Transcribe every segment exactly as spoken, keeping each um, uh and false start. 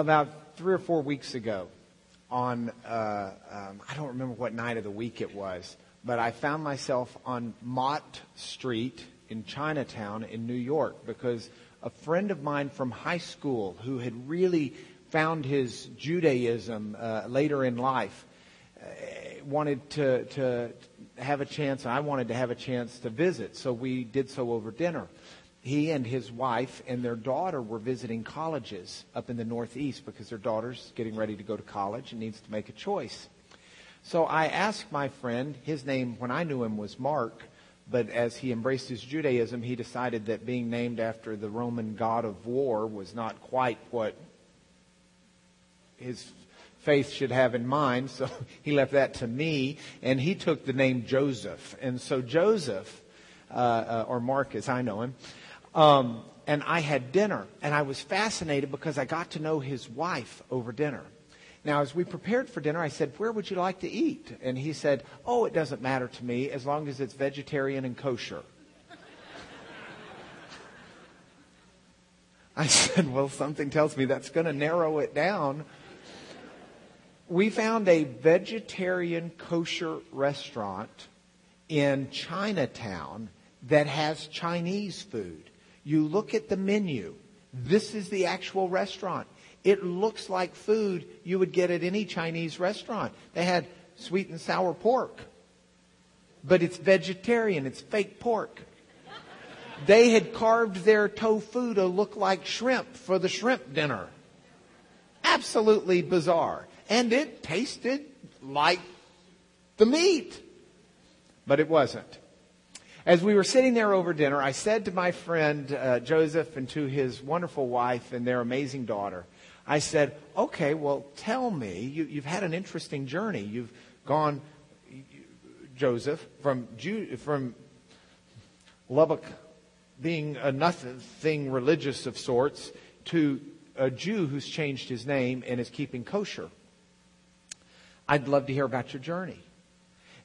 about three or four weeks ago on, uh, um, I don't remember what night of the week it was, but I found myself on Mott Street in Chinatown in New York because a friend of mine from high school who had really found his Judaism uh, later in life uh, wanted to, to have a chance, and I wanted to have a chance to visit, so we did so over dinner. He and his wife and their daughter were visiting colleges up in the Northeast because their daughter's getting ready to go to college and needs to make a choice. So I asked my friend, his name when I knew him was Mark, but as he embraced his Judaism, he decided that being named after the Roman god of war was not quite what his faith should have in mind, so he left that to me, and he took the name Joseph. And so Joseph, uh, uh, or Mark as I know him, Um, and I had dinner, and I was fascinated because I got to know his wife over dinner. Now, as we prepared for dinner, I said, where would you like to eat? And he said, oh, it doesn't matter to me as long as it's vegetarian and kosher. I said, well, something tells me that's going to narrow it down. We found a vegetarian kosher restaurant in Chinatown that has Chinese food. You look at the menu. This is the actual restaurant. It looks like food you would get at any Chinese restaurant. They had sweet and sour pork, but it's vegetarian. It's fake pork. They had carved their tofu to look like shrimp for the shrimp dinner. Absolutely bizarre. And it tasted like the meat, but it wasn't. As we were sitting there over dinner, I said to my friend uh, Joseph and to his wonderful wife and their amazing daughter, I said, okay, well, tell me, you, you've had an interesting journey. You've gone, you, Joseph, from Jew, from Lubbock being a nothing religious of sorts to a Jew who's changed his name and is keeping kosher. I'd love to hear about your journey.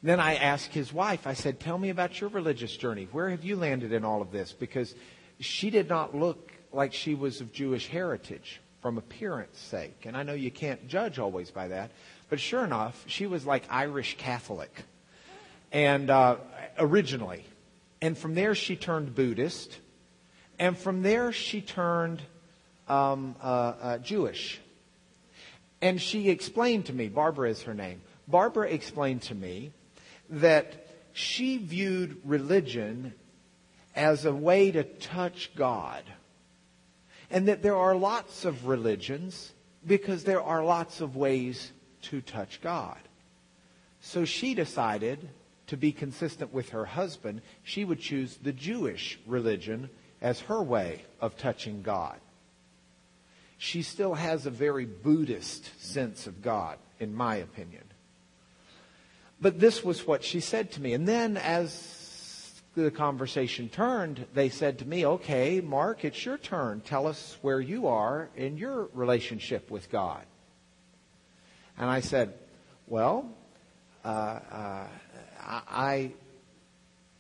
Then I asked his wife, I said, tell me about your religious journey. Where have you landed in all of this? Because she did not look like she was of Jewish heritage from appearance sake. And I know you can't judge always by that. But sure enough, she was like Irish Catholic and uh, originally. And from there, she turned Buddhist. And from there, she turned um, uh, uh, Jewish. And she explained to me, Barbara is her name. Barbara explained to me that she viewed religion as a way to touch God. And that there are lots of religions because there are lots of ways to touch God. So she decided, to be consistent with her husband, she would choose the Jewish religion as her way of touching God. She still has a very Buddhist sense of God, in my opinion. But this was what she said to me. And then as the conversation turned, they said to me, okay, Mark, it's your turn. Tell us where you are in your relationship with God. And I said, well, uh, uh, I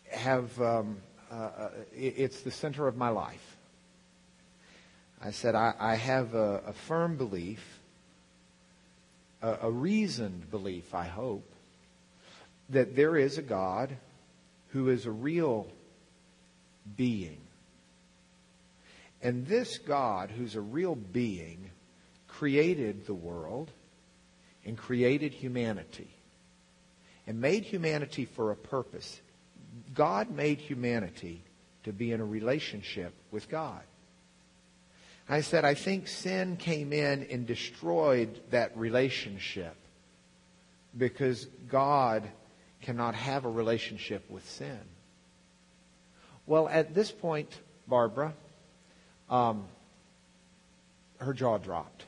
have, um, uh, it's the center of my life. I said, I, I have a, a firm belief, a, a reasoned belief, I hope, that there is a God who is a real being. And this God, who's a real being, created the world and created humanity and made humanity for a purpose. God made humanity to be in a relationship with God. I said, I think sin came in and destroyed that relationship because God cannot have a relationship with sin. Well, at this point, Barbara, um, her jaw dropped.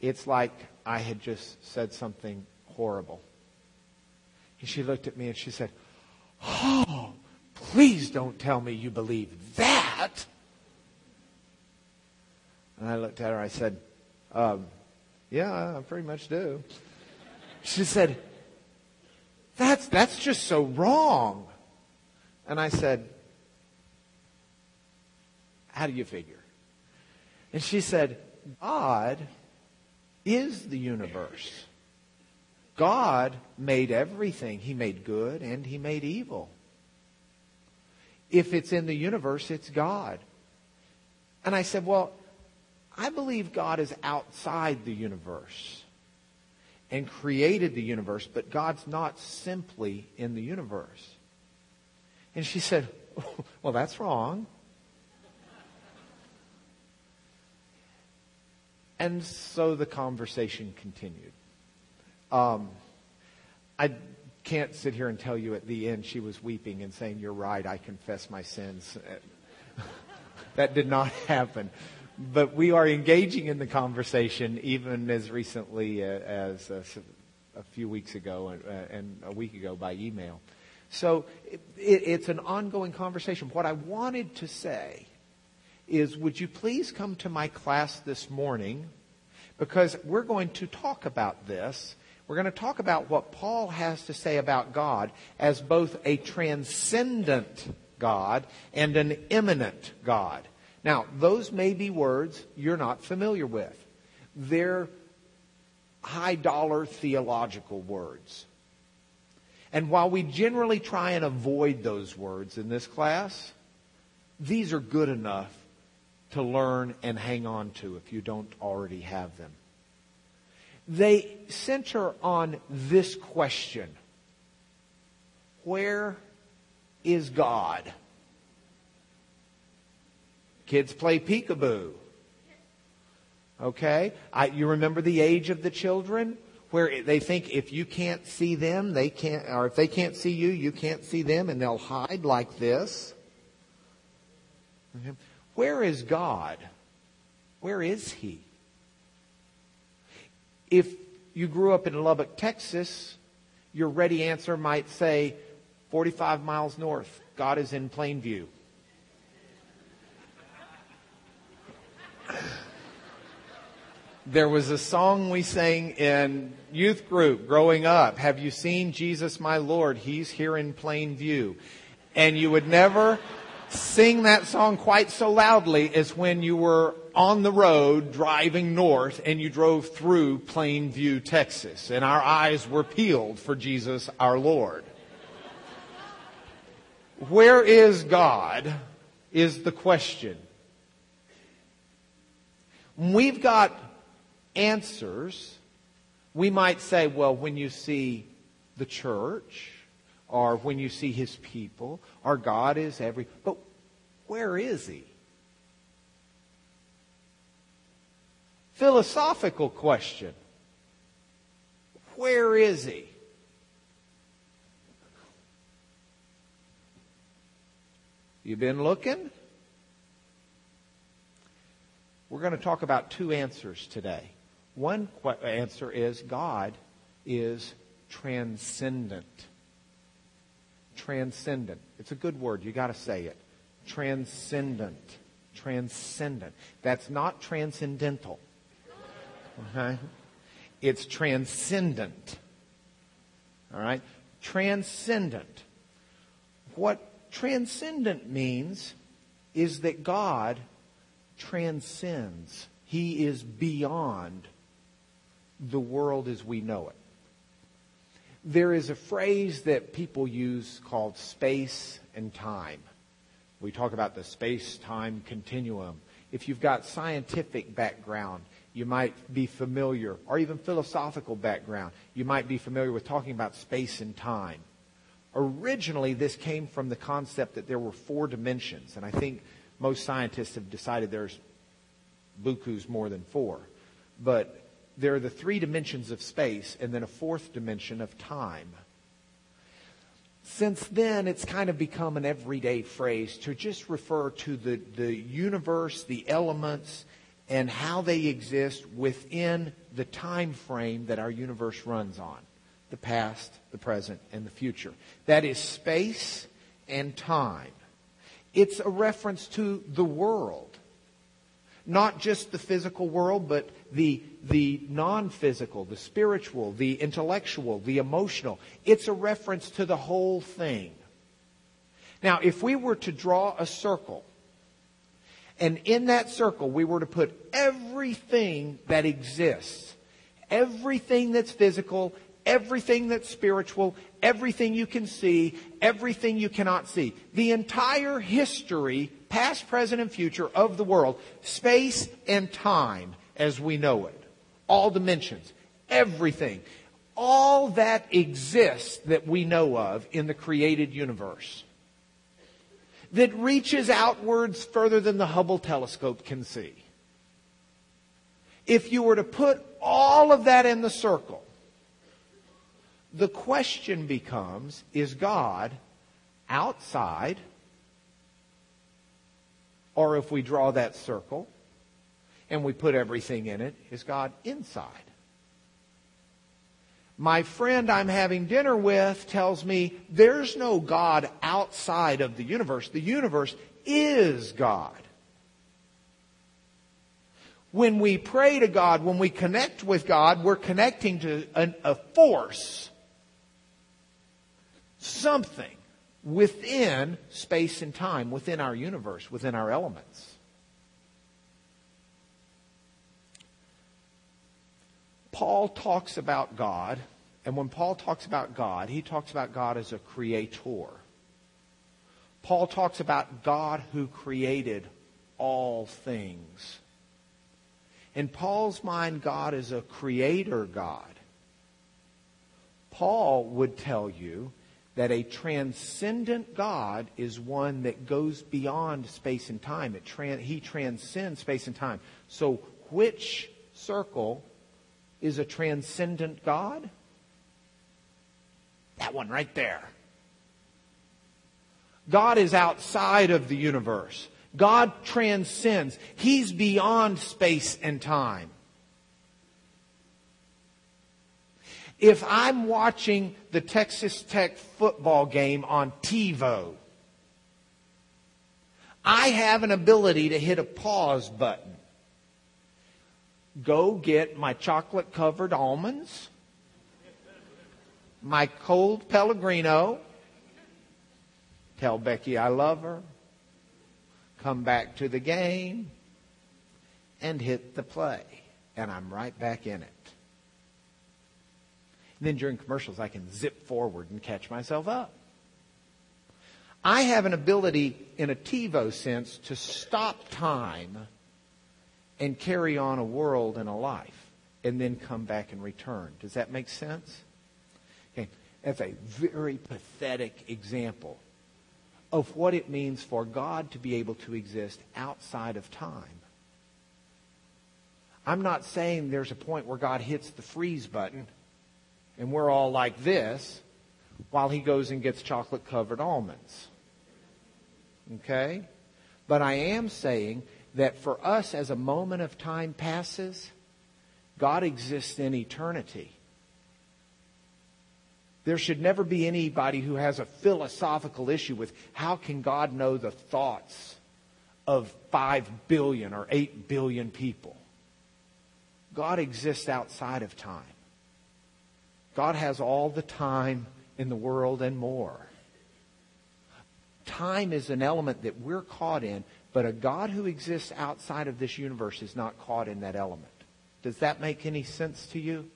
It's like I had just said something horrible. And she looked at me and she said, oh, please don't tell me you believe that. And I looked at her, I said, um, yeah, I pretty much do. She said, That's that's just so wrong. And I said, how do you figure? And she said, that God is the universe. God made everything. He made good and He made evil. If it's in the universe, it's God. And I said, well, I believe God is outside the universe and created the universe, but God's not simply in the universe. And she said, well, that's wrong. And so the conversation continued. Um, I can't sit here and tell you at the end she was weeping and saying, you're right, I confess my sins. That did not happen. But we are engaging in the conversation even as recently as a few weeks ago and a week ago by email. So it's an ongoing conversation. What I wanted to say is, would you please come to my class this morning, because we're going to talk about this. We're going to talk about what Paul has to say about God as both a transcendent God and an immanent God. Now, those may be words you're not familiar with. They're high-dollar theological words. And while we generally try and avoid those words in this class, these are good enough to learn and hang on to if you don't already have them. They center on this question: where is God? Kids play peekaboo. Okay? I, you remember the age of the children? Where they think if you can't see them, they can't, or if they can't see you, you can't see them, and they'll hide like this. Okay. Where is God? Where is He? If you grew up in Lubbock, Texas, your ready answer might say, forty-five miles north, God is in plain view. There was a song we sang in youth group growing up, "Have you seen Jesus my Lord? He's here in plain view." And you would never sing that song quite so loudly as when you were on the road driving north and you drove through Plainview, Texas, and our eyes were peeled for Jesus our Lord. Where is God is the question. We've got answers. We might say, well, when you see the church, or when you see His people, our God is every... But where is He? Philosophical question. Where is He? You been looking? We're going to talk about two answers today. One qu- answer is God is transcendent. Transcendent. It's a good word. You got to say it. Transcendent. Transcendent. That's not transcendental. Okay? It's transcendent. All right? Transcendent. What transcendent means is that God transcends. He is beyond the world as we know it. There is a phrase that people use called space and time. We talk about the space-time continuum. If you've got scientific background, you might be familiar, or even philosophical background, you might be familiar with talking about space and time. Originally, this came from the concept that there were four dimensions, and I think most scientists have decided there's bukus more than four. But there are the three dimensions of space and then a fourth dimension of time. Since then, it's kind of become an everyday phrase to just refer to the, the universe, the elements, and how they exist within the time frame that our universe runs on: the past, the present, and the future. That is space and time. It's a reference to the world. Not just the physical world, but the the non-physical, the spiritual, the intellectual, the emotional. It's a reference to the whole thing. Now, if we were to draw a circle And in that circle, we were to put everything that exists, everything that's physical, everything that's spiritual, everything you can see, everything you cannot see. The entire history, past, present, and future of the world, space and time as we know it, all dimensions, everything, all that exists that we know of in the created universe, that reaches outwards further than the Hubble telescope can see. If you were to put all of that in the circle, the question becomes, is God outside? Or if we draw that circle and we put everything in it, is God inside? My friend I'm having dinner with tells me there's no God outside of the universe. The universe is God. When we pray to God, when we connect with God, we're connecting to an, a force, something within space and time, within our universe, within our elements. Paul talks about God, and when Paul talks about God, he talks about God as a creator. Paul talks about God who created all things. In Paul's mind, God is a creator God. Paul would tell you that a transcendent God is one that goes beyond space and time. It tran- he transcends space and time. So which circle is a transcendent God? That one right there. God is outside of the universe. God transcends. He's beyond space and time. If I'm watching the Texas Tech football game on TiVo, I have an ability to hit a pause button. Go get my chocolate-covered almonds, my cold Pellegrino, tell Becky I love her, come back to the game, and hit the play. And I'm right back in it. And then during commercials, I can zip forward and catch myself up. I have an ability, in a TiVo sense, to stop time and carry on a world and a life, and then come back and return. Does that make sense? Okay, that's a very pathetic example of what it means for God to be able to exist outside of time. I'm not saying there's a point where God hits the freeze button and we're all like this while he goes and gets chocolate-covered almonds. Okay? But I am saying that for us, as a moment of time passes, God exists in eternity. There should never be anybody who has a philosophical issue with how can God know the thoughts of five billion or eight billion people. God exists outside of time. God has all the time in the world and more. Time is an element that we're caught in, but a God who exists outside of this universe is not caught in that element. Does that make any sense to you?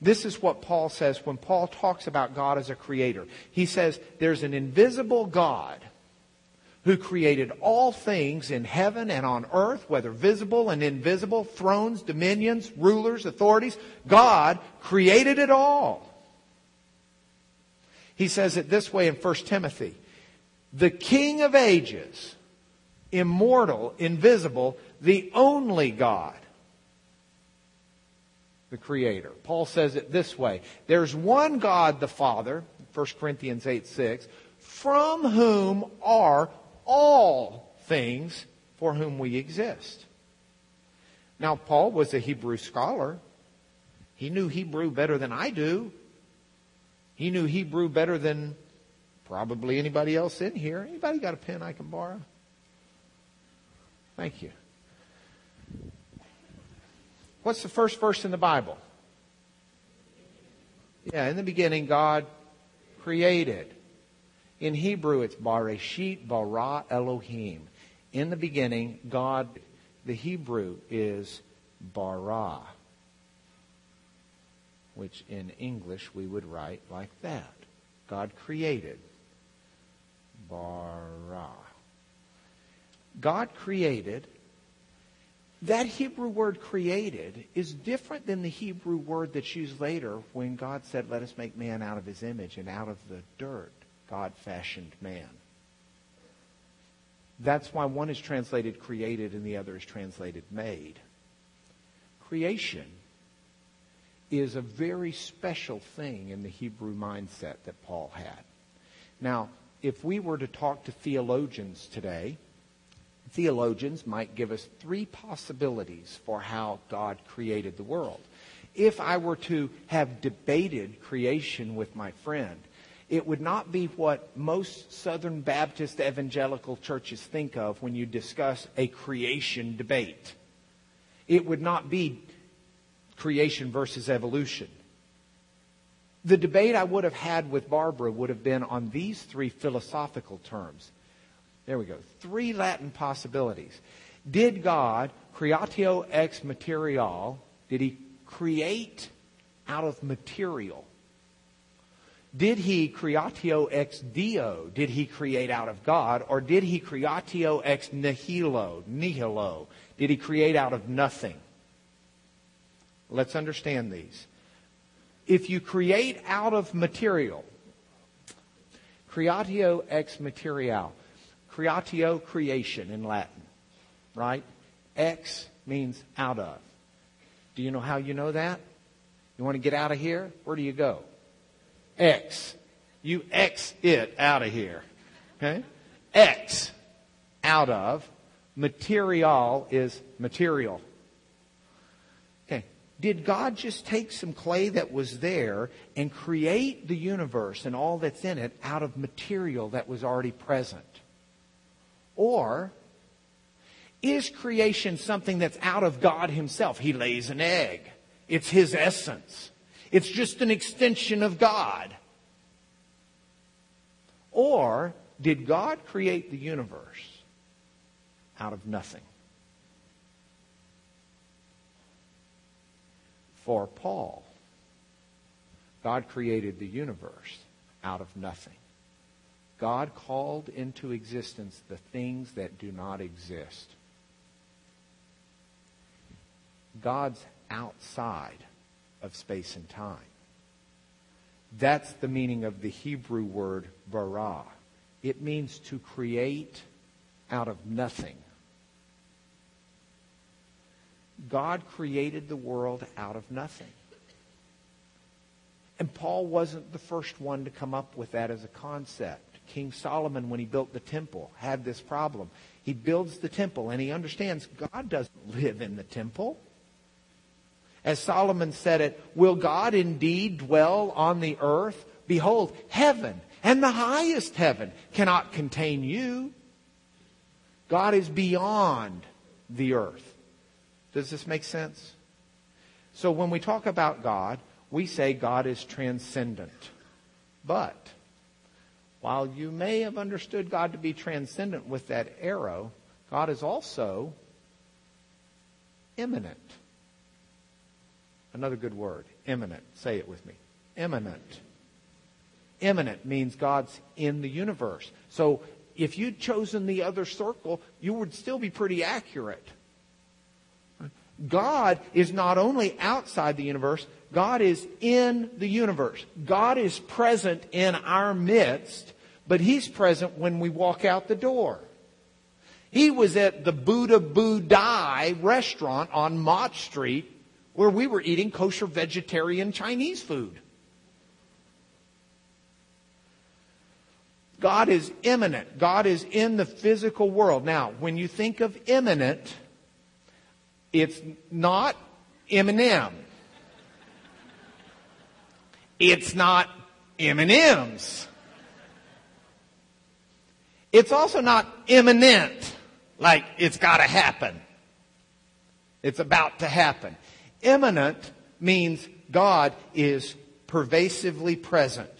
This is what Paul says when Paul talks about God as a creator. He says there's an invisible God who created all things in heaven and on earth, whether visible and invisible, thrones, dominions, rulers, authorities. God created it all. He says it this way in First Timothy. The King of ages, immortal, invisible, the only God, the Creator. Paul says it this way. There's one God, the Father, First Corinthians eight six, from whom are all things, for whom we exist. Now, Paul was a Hebrew scholar. He knew Hebrew better than I do. He knew Hebrew better than probably anybody else in here. Anybody got a pen I can borrow? Thank you. What's the first verse in the Bible? Yeah, in the beginning God created. In Hebrew it's Barashit, Barah, Elohim. In the beginning, God, the Hebrew is Barah, which in English we would write like that. God created. Barah. God created. That Hebrew word created is different than the Hebrew word that's used later when God said, let us make man out of his image, and out of the dirt God fashioned man. That's why one is translated created and the other is translated made. Creation is a very special thing in the Hebrew mindset that Paul had. Now, if we were to talk to theologians today, theologians might give us three possibilities for how God created the world. If I were to have debated creation with my friend, it would not be what most Southern Baptist evangelical churches think of when you discuss a creation debate. It would not be creation versus evolution. The debate I would have had with Barbara would have been on these three philosophical terms. There we go. Three Latin possibilities. Did God, creatio ex material, did he create out of material? Did he creatio ex Deo? Did he create out of God? Or did he creatio ex nihilo? Nihilo. Did he create out of nothing? Let's understand these. If you create out of material, creatio ex material, creatio, creation in Latin, right? Ex means out of. Do you know how you know that? You want to get out of here? Where do you go? X. You X it out of here. Okay? X, out of. Material is material. Okay. Did God just take some clay that was there and create the universe and all that's in it out of material that was already present? Or is creation something that's out of God himself? He lays an egg. It's his essence. It's just an extension of God. Or did God create the universe out of nothing? For Paul, God created the universe out of nothing. God called into existence the things that do not exist. God's outside of space and time. That's the meaning of the Hebrew word bara. It means to create out of nothing. God created the world out of nothing. And Paul wasn't the first one to come up with that as a concept. King Solomon, when he built the temple, had this problem. He builds the temple and he understands God doesn't live in the temple. As Solomon said it, will God indeed dwell on the earth? Behold, heaven and the highest heaven cannot contain you. God is beyond the earth. Does this make sense? So when we talk about God, we say God is transcendent. But while you may have understood God to be transcendent with that arrow, God is also immanent. Another good word, immanent. Say it with me. Immanent. Immanent means God's in the universe. So if you'd chosen the other circle, you would still be pretty accurate. God is not only outside the universe, God is in the universe. God is present in our midst, but He's present when we walk out the door. He was at the Buddha Budai restaurant on Mott Street, where we were eating kosher vegetarian Chinese food. God is immanent. God is in the physical world. Now, when you think of immanent, it's not M and M. It's not M and M's. It's also not imminent, like it's got to happen. It's about to happen. Immanent means God is pervasively present,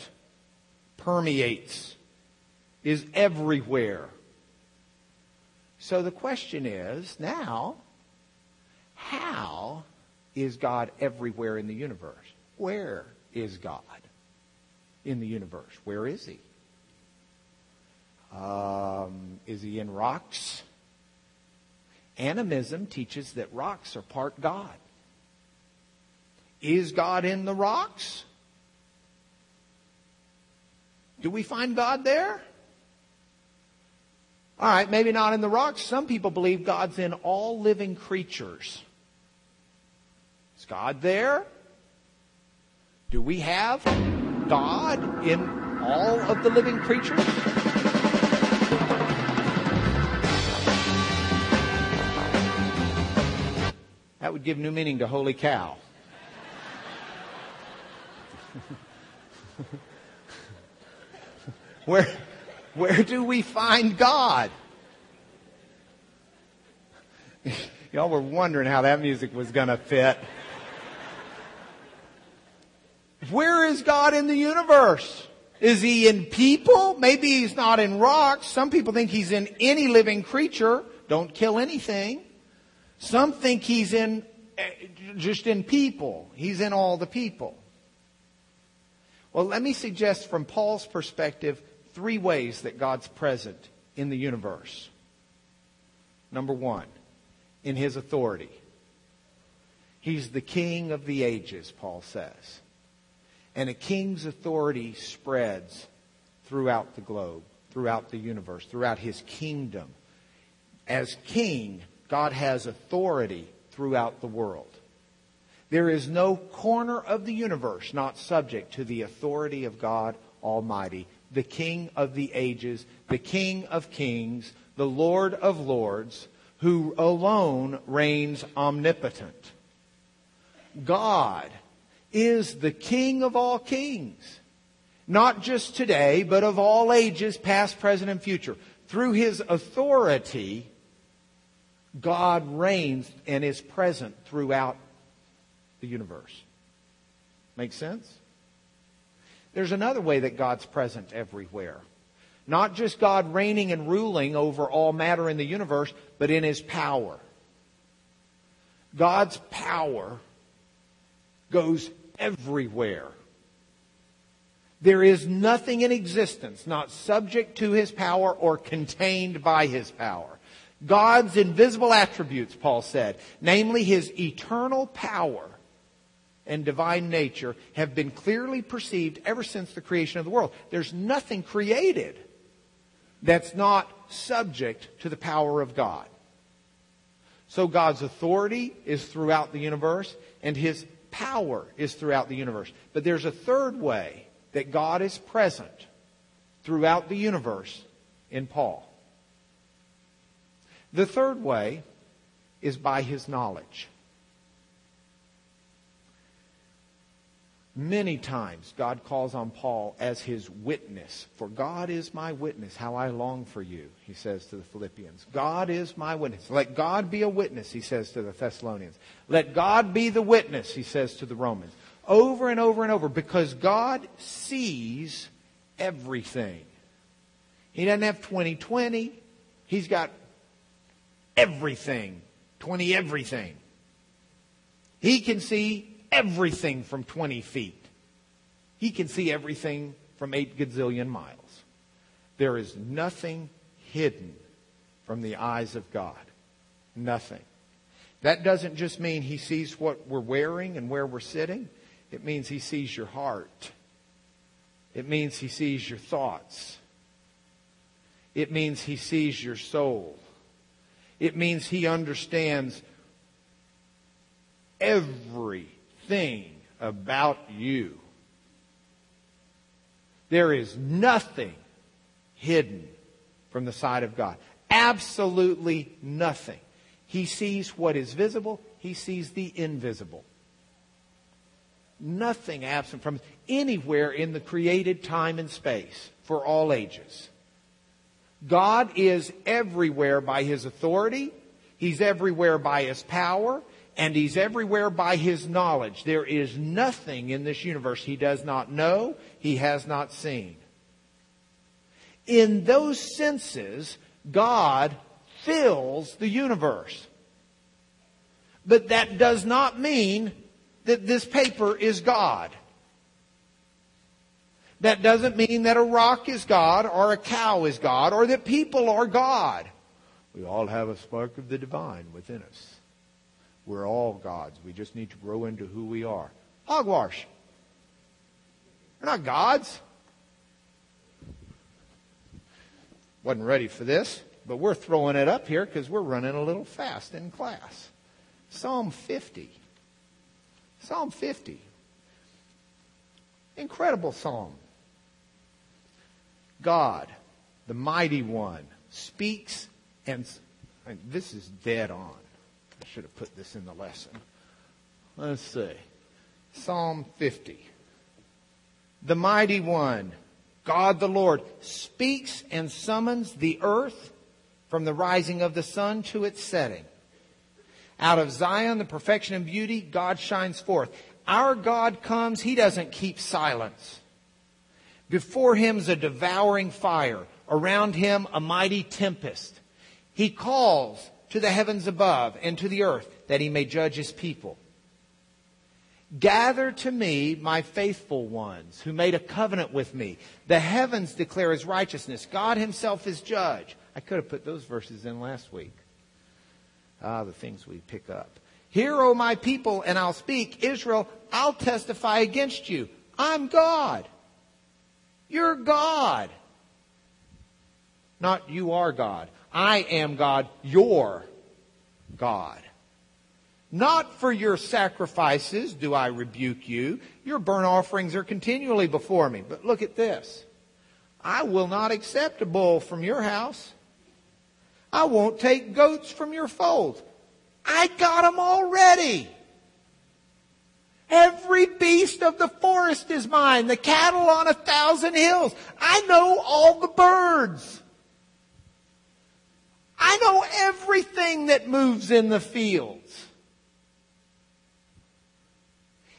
permeates, is everywhere. So the question is now, how is God everywhere in the universe? Where is God in the universe? Where is he? Um, is he in rocks? Animism teaches that rocks are part God. Is God in the rocks? Do we find God there? All right, maybe not in the rocks. Some people believe God's in all living creatures. Is God there? Do we have God in all of the living creatures? That would give new meaning to holy cow. Where, where do we find God? Y'all were wondering how that music was going to fit. Where is God in the universe? Is he in people? Maybe he's not in rocks. Some people think he's in any living creature. Don't kill anything. Some think he's in just in people. He's in all the people. Well, let me suggest from Paul's perspective three ways that God's present in the universe. Number one, in his authority. He's the king of the ages, Paul says. And a king's authority spreads throughout the globe, throughout the universe, throughout his kingdom. As king, God has authority throughout the world. There is no corner of the universe not subject to the authority of God Almighty, the King of the ages, the King of kings, the Lord of lords, who alone reigns omnipotent. God is the King of all kings, not just today, but of all ages, past, present, and future. Through his authority, God reigns and is present throughout the universe. Make sense? There's another way that God's present everywhere. Not just God reigning and ruling over all matter in the universe, but in his power. God's power goes everywhere. There is nothing in existence not subject to his power or contained by his power. God's invisible attributes, Paul said, namely his eternal power and divine nature, have been clearly perceived ever since the creation of the world. There's nothing created that's not subject to the power of God. So God's authority is throughout the universe and his power is throughout the universe. But there's a third way that God is present throughout the universe in Paul. The third way is by his knowledge. Many times God calls on Paul as his witness. For God is my witness, how I long for you, he says to the Philippians. God is my witness. Let God be a witness, he says to the Thessalonians. Let God be the witness, he says to the Romans. Over and over and over, because God sees everything. He doesn't have twenty twenty. He's got everything, twenty everything. He can see everything from twenty feet. He can see everything from eight gazillion miles. There is nothing hidden from the eyes of God. Nothing. That doesn't just mean he sees what we're wearing and where we're sitting. It means he sees your heart. It means he sees your thoughts. It means he sees your soul. It means he understands everything about you. There is nothing hidden from the sight of God. Absolutely nothing. He sees what is visible. He sees the invisible. Nothing absent from anywhere in the created time and space for all ages. God is everywhere by his authority. He's everywhere by his power. And he's everywhere by his knowledge. There is nothing in this universe he does not know, he has not seen. In those senses, God fills the universe. But that does not mean that this paper is God. That doesn't mean that a rock is God or a cow is God or that people are God. We all have a spark of the divine within us. We're all gods. We just need to grow into who we are. Hogwash. We're not gods. Wasn't ready for this, but we're throwing it up here because we're running a little fast in class. Psalm fifty. Psalm fifty. Incredible psalm. God, the mighty one, speaks and, and this is dead on. I should have put this in the lesson. Let's see. Psalm fifty. The mighty one, God the Lord, speaks and summons the earth from the rising of the sun to its setting. Out of Zion, the perfection and beauty, God shines forth. Our God comes. He doesn't keep silence. Before Him is a devouring fire. Around Him, a mighty tempest. He calls to the heavens above and to the earth that He may judge His people. Gather to me my faithful ones who made a covenant with me. The heavens declare His righteousness. God Himself is judge. I could have put those verses in last week. Ah, the things we pick up. Hear, O my people, and I'll speak. Israel, I'll testify against you. I'm God. You're God. Not you are God. I am God. You're God. Not for your sacrifices do I rebuke you. Your burnt offerings are continually before me. But look at this. I will not accept a bull from your house. I won't take goats from your fold. I got them already. Every beast of the forest is mine. The cattle on a thousand hills. I know all the birds. I know everything that moves in the fields.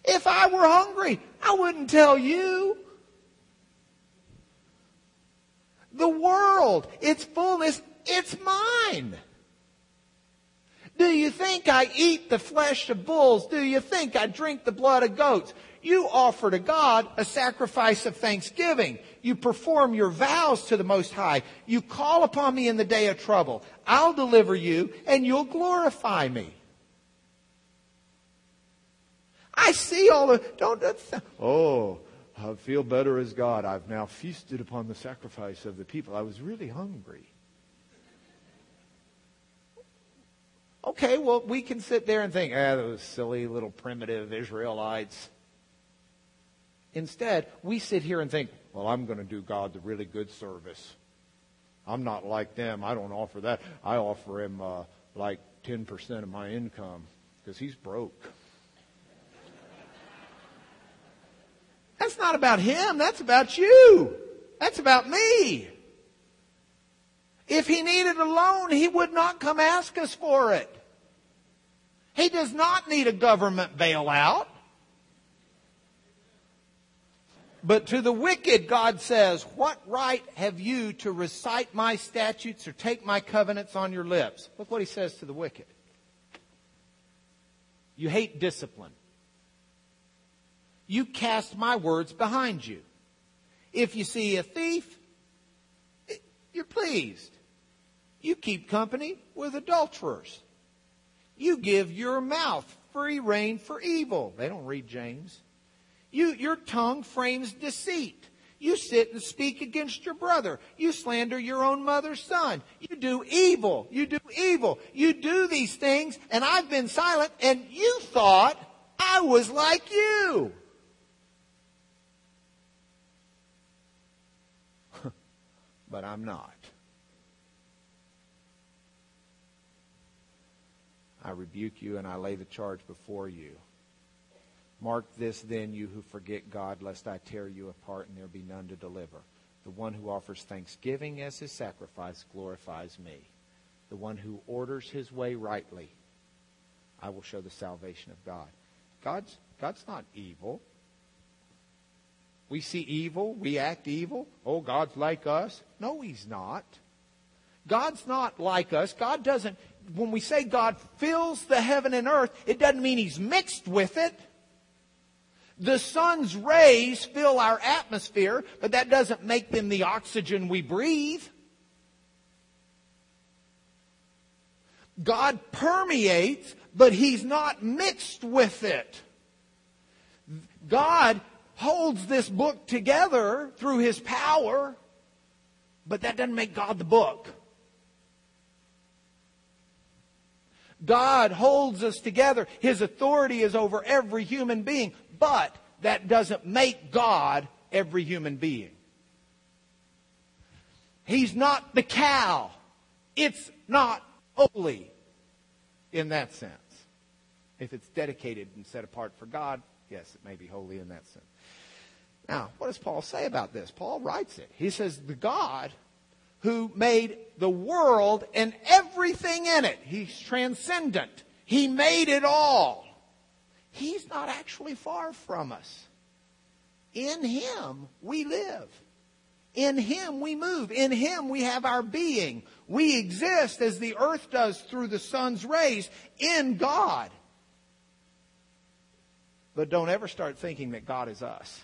If I were hungry, I wouldn't tell you. The world, its fullness, it's mine. Do you think I eat the flesh of bulls? Do you think I drink the blood of goats? You offer to God a sacrifice of thanksgiving. You perform your vows to the Most High. You call upon me in the day of trouble. I'll deliver you and you'll glorify me. I see all the... Don't, don't, oh, I feel better as God. I've now feasted upon the sacrifice of the people. I was really hungry. Okay, well, we can sit there and think, ah, those silly little primitive Israelites. Instead, we sit here and think, well, I'm going to do God the really good service. I'm not like them. I don't offer that. I offer Him uh, like ten percent of my income because He's broke. That's not about Him. That's about you. That's about me. If He needed a loan, He would not come ask us for it. He does not need a government bailout. But to the wicked, God says, what right have you to recite my statutes or take my covenants on your lips? Look what He says to the wicked. You hate discipline. You cast my words behind you. If you see a thief, you're pleased. You keep company with adulterers. You give your mouth free rein for evil. They don't read James. You, your tongue frames deceit. You sit and speak against your brother. You slander your own mother's son. You do evil. You do evil. You do these things, and I've been silent, and you thought I was like you. But I'm not. I rebuke you and I lay the charge before you. Mark this then, you who forget God, lest I tear you apart and there be none to deliver. The one who offers thanksgiving as his sacrifice glorifies me. The one who orders his way rightly, I will show the salvation of God. God's, God's not evil. We see evil, we act evil. Oh, God's like us. No, He's not. God's not like us. God doesn't, when we say God fills the heaven and earth, it doesn't mean He's mixed with it. The sun's rays fill our atmosphere, but that doesn't make them the oxygen we breathe. God permeates, but He's not mixed with it. God holds this book together through His power, but that doesn't make God the book. God holds us together. His authority is over every human being, but that doesn't make God every human being. He's not the cow. It's not holy in that sense. If it's dedicated and set apart for God, yes, it may be holy in that sense. Now, what does Paul say about this? Paul writes it. He says, the God who made the world and everything in it. He's transcendent. He made it all. He's not actually far from us. In Him we live. In Him we move. In Him we have our being. We exist as the earth does through the sun's rays in God. But don't ever start thinking that God is us.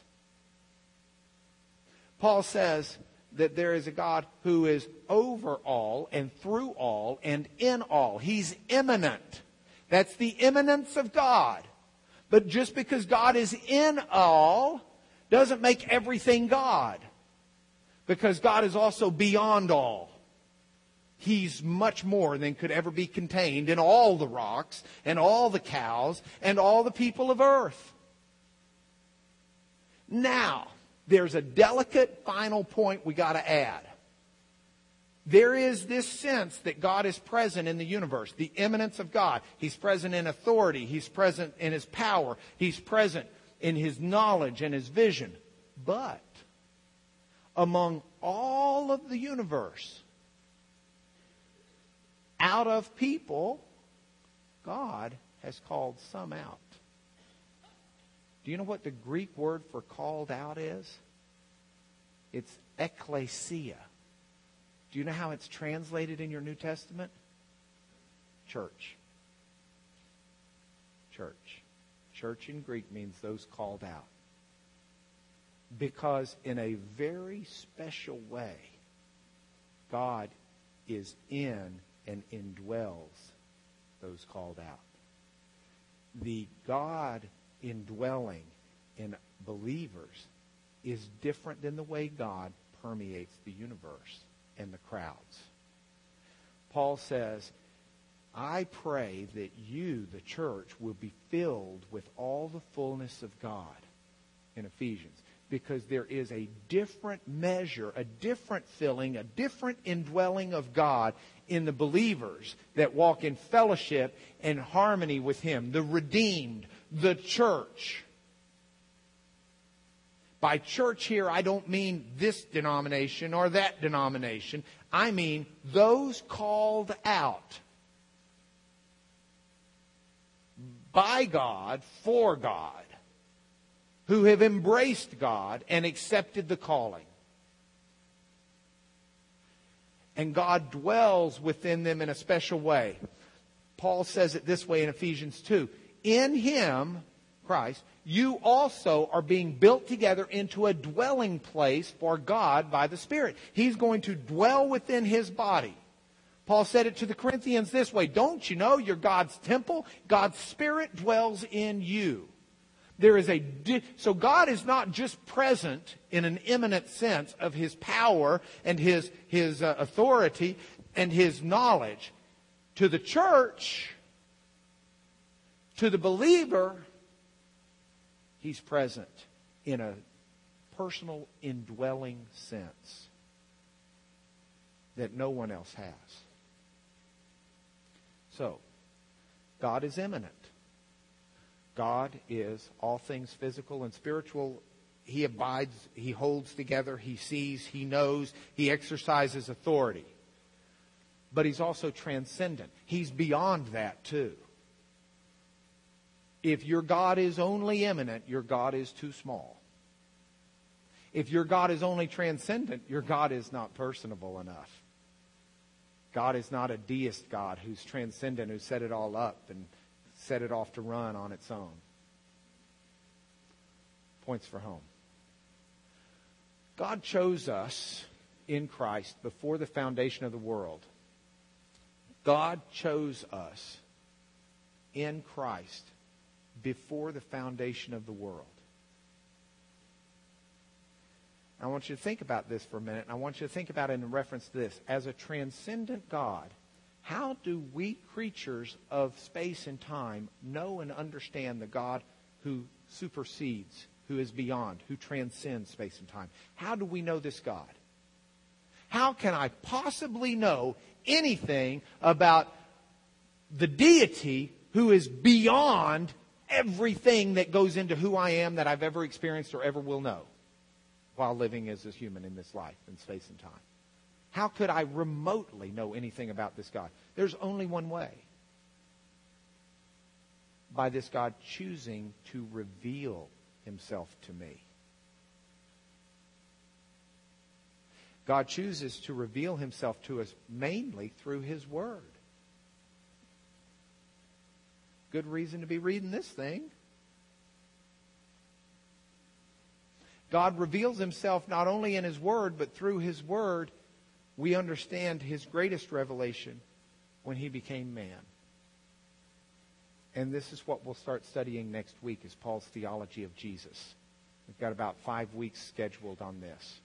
Paul says that there is a God who is over all and through all and in all. He's immanent. That's the immanence of God. But just because God is in all doesn't make everything God. Because God is also beyond all. He's much more than could ever be contained in all the rocks and all the cows and all the people of earth. Now, there's a delicate final point we got to add. There is this sense that God is present in the universe, the immanence of God. He's present in authority. He's present in His power. He's present in His knowledge and His vision. But among all of the universe, out of people, God has called some out. Do you know what the Greek word for called out is? It's ekklesia. Do you know how it's translated in your New Testament? Church. Church. Church in Greek means those called out. Because in a very special way, God is in and indwells those called out. The God indwelling in believers is different than the way God permeates the universe and the crowds. Paul says, I pray that you, the church, will be filled with all the fullness of God in Ephesians, because there is a different measure, a different filling, a different indwelling of God in the believers that walk in fellowship and harmony with Him, the redeemed, the church. By church here, I don't mean this denomination or that denomination. I mean those called out by God, for God, who have embraced God and accepted the calling. And God dwells within them in a special way. Paul says it this way in Ephesians two. In Him, Christ, you also are being built together into a dwelling place for God by the Spirit. He's going to dwell within His body. Paul said it to the Corinthians this way. Don't you know you're God's temple? God's Spirit dwells in you. There is a di- so God is not just present in an immanent sense of His power and His, his uh, authority and His knowledge. To the church, to the believer, He's present in a personal indwelling sense that no one else has. So, God is immanent. God is all things physical and spiritual. He abides, He holds together, He sees, He knows, He exercises authority. But He's also transcendent. He's beyond that too. If your God is only immanent, your God is too small. If your God is only transcendent, your God is not personable enough. God is not a deist God who's transcendent, who set it all up and set it off to run on its own. Points for home. God chose us in Christ before the foundation of the world. God chose us in Christ before the foundation of the world. I want you to think about this for a minute. And I want you to think about it in reference to this. As a transcendent God, how do we creatures of space and time know and understand the God who supersedes, who is beyond, who transcends space and time? How do we know this God? How can I possibly know anything about the deity who is beyond everything that goes into who I am that I've ever experienced or ever will know while living as a human in this life, in space and time? How could I remotely know anything about this God? There's only one way. By this God choosing to reveal himself to me. God chooses to reveal himself to us mainly through his word. Good reason to be reading this thing. God reveals himself not only in his word, but through his word, we understand his greatest revelation when he became man. And this is what we'll start studying next week, is Paul's theology of Jesus. We've got about five weeks scheduled on this.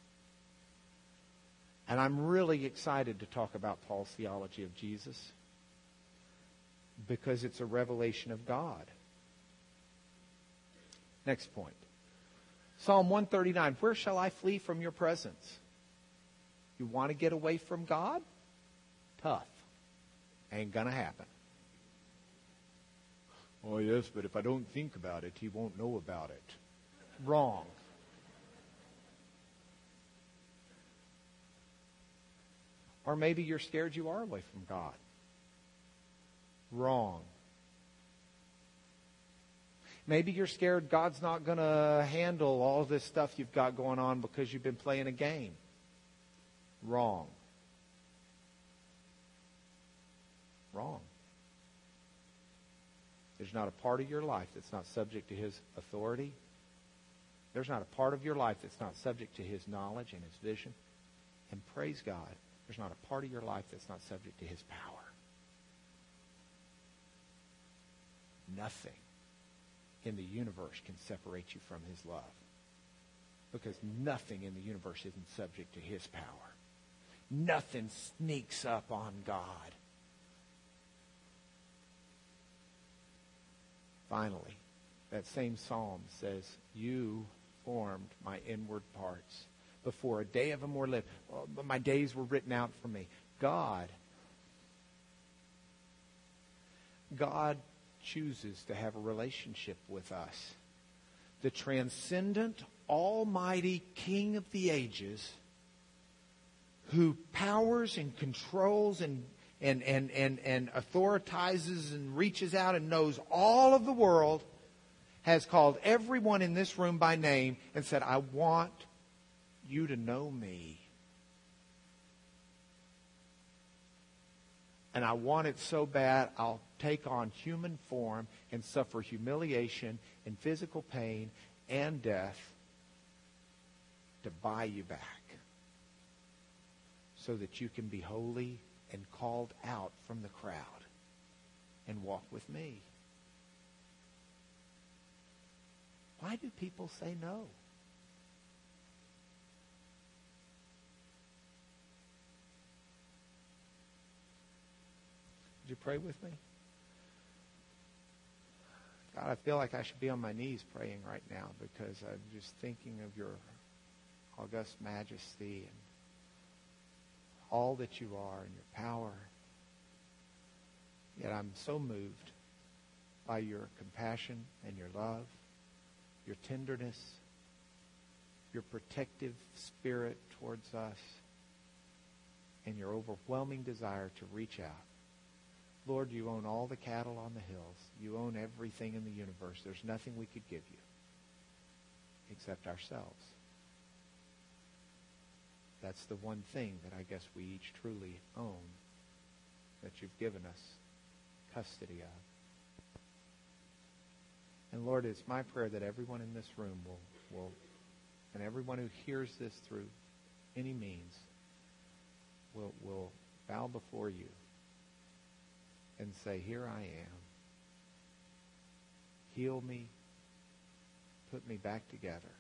And I'm really excited to talk about Paul's theology of Jesus because it's a revelation of God. Next point. Psalm one thirty-nine, where shall I flee from your presence? You want to get away from God? Tough. Ain't going to happen. Oh, yes, but if I don't think about it, he won't know about it. Wrong. Or maybe you're scared you are away from God. Wrong. Maybe you're scared God's not going to handle all this stuff you've got going on because you've been playing a game. Wrong. Wrong. There's not a part of your life that's not subject to his authority. There's not a part of your life that's not subject to his knowledge and his vision. And praise God, there's not a part of your life that's not subject to his power. Nothing in the universe can separate you from his love, because nothing in the universe isn't subject to his power. Nothing sneaks up on God. Finally, that same psalm says, you formed my inward parts. Before a day of them were lived, my days were written out for me. God, God chooses to have a relationship with us. The transcendent, almighty King of the ages, who powers and controls and and and and, and authoritizes and reaches out and knows all of the world, has called everyone in this room by name and said, I want you to know me. And I want it so bad, I'll take on human form and suffer humiliation and physical pain and death to buy you back so that you can be holy and called out from the crowd and walk with me. Why do people say no? Would you pray with me? God, I feel like I should be on my knees praying right now because I'm just thinking of your august majesty and all that you are and your power. Yet I'm so moved by your compassion and your love, your tenderness, your protective spirit towards us, and your overwhelming desire to reach out. Lord, you own all the cattle on the hills. You own everything in the universe. There's nothing we could give you except ourselves. That's the one thing that I guess we each truly own that you've given us custody of. And Lord, it's my prayer that everyone in this room will, will and everyone who hears this through any means will, will bow before you and say, here I am. Heal me. Put me back together.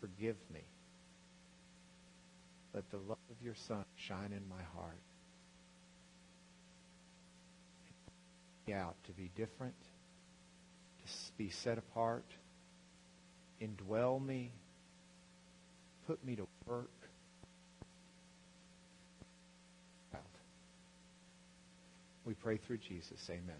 Forgive me. Let the love of your Son shine in my heart. Get out to be different, to be set apart. Indwell me. Put me to work. We pray through Jesus. Amen.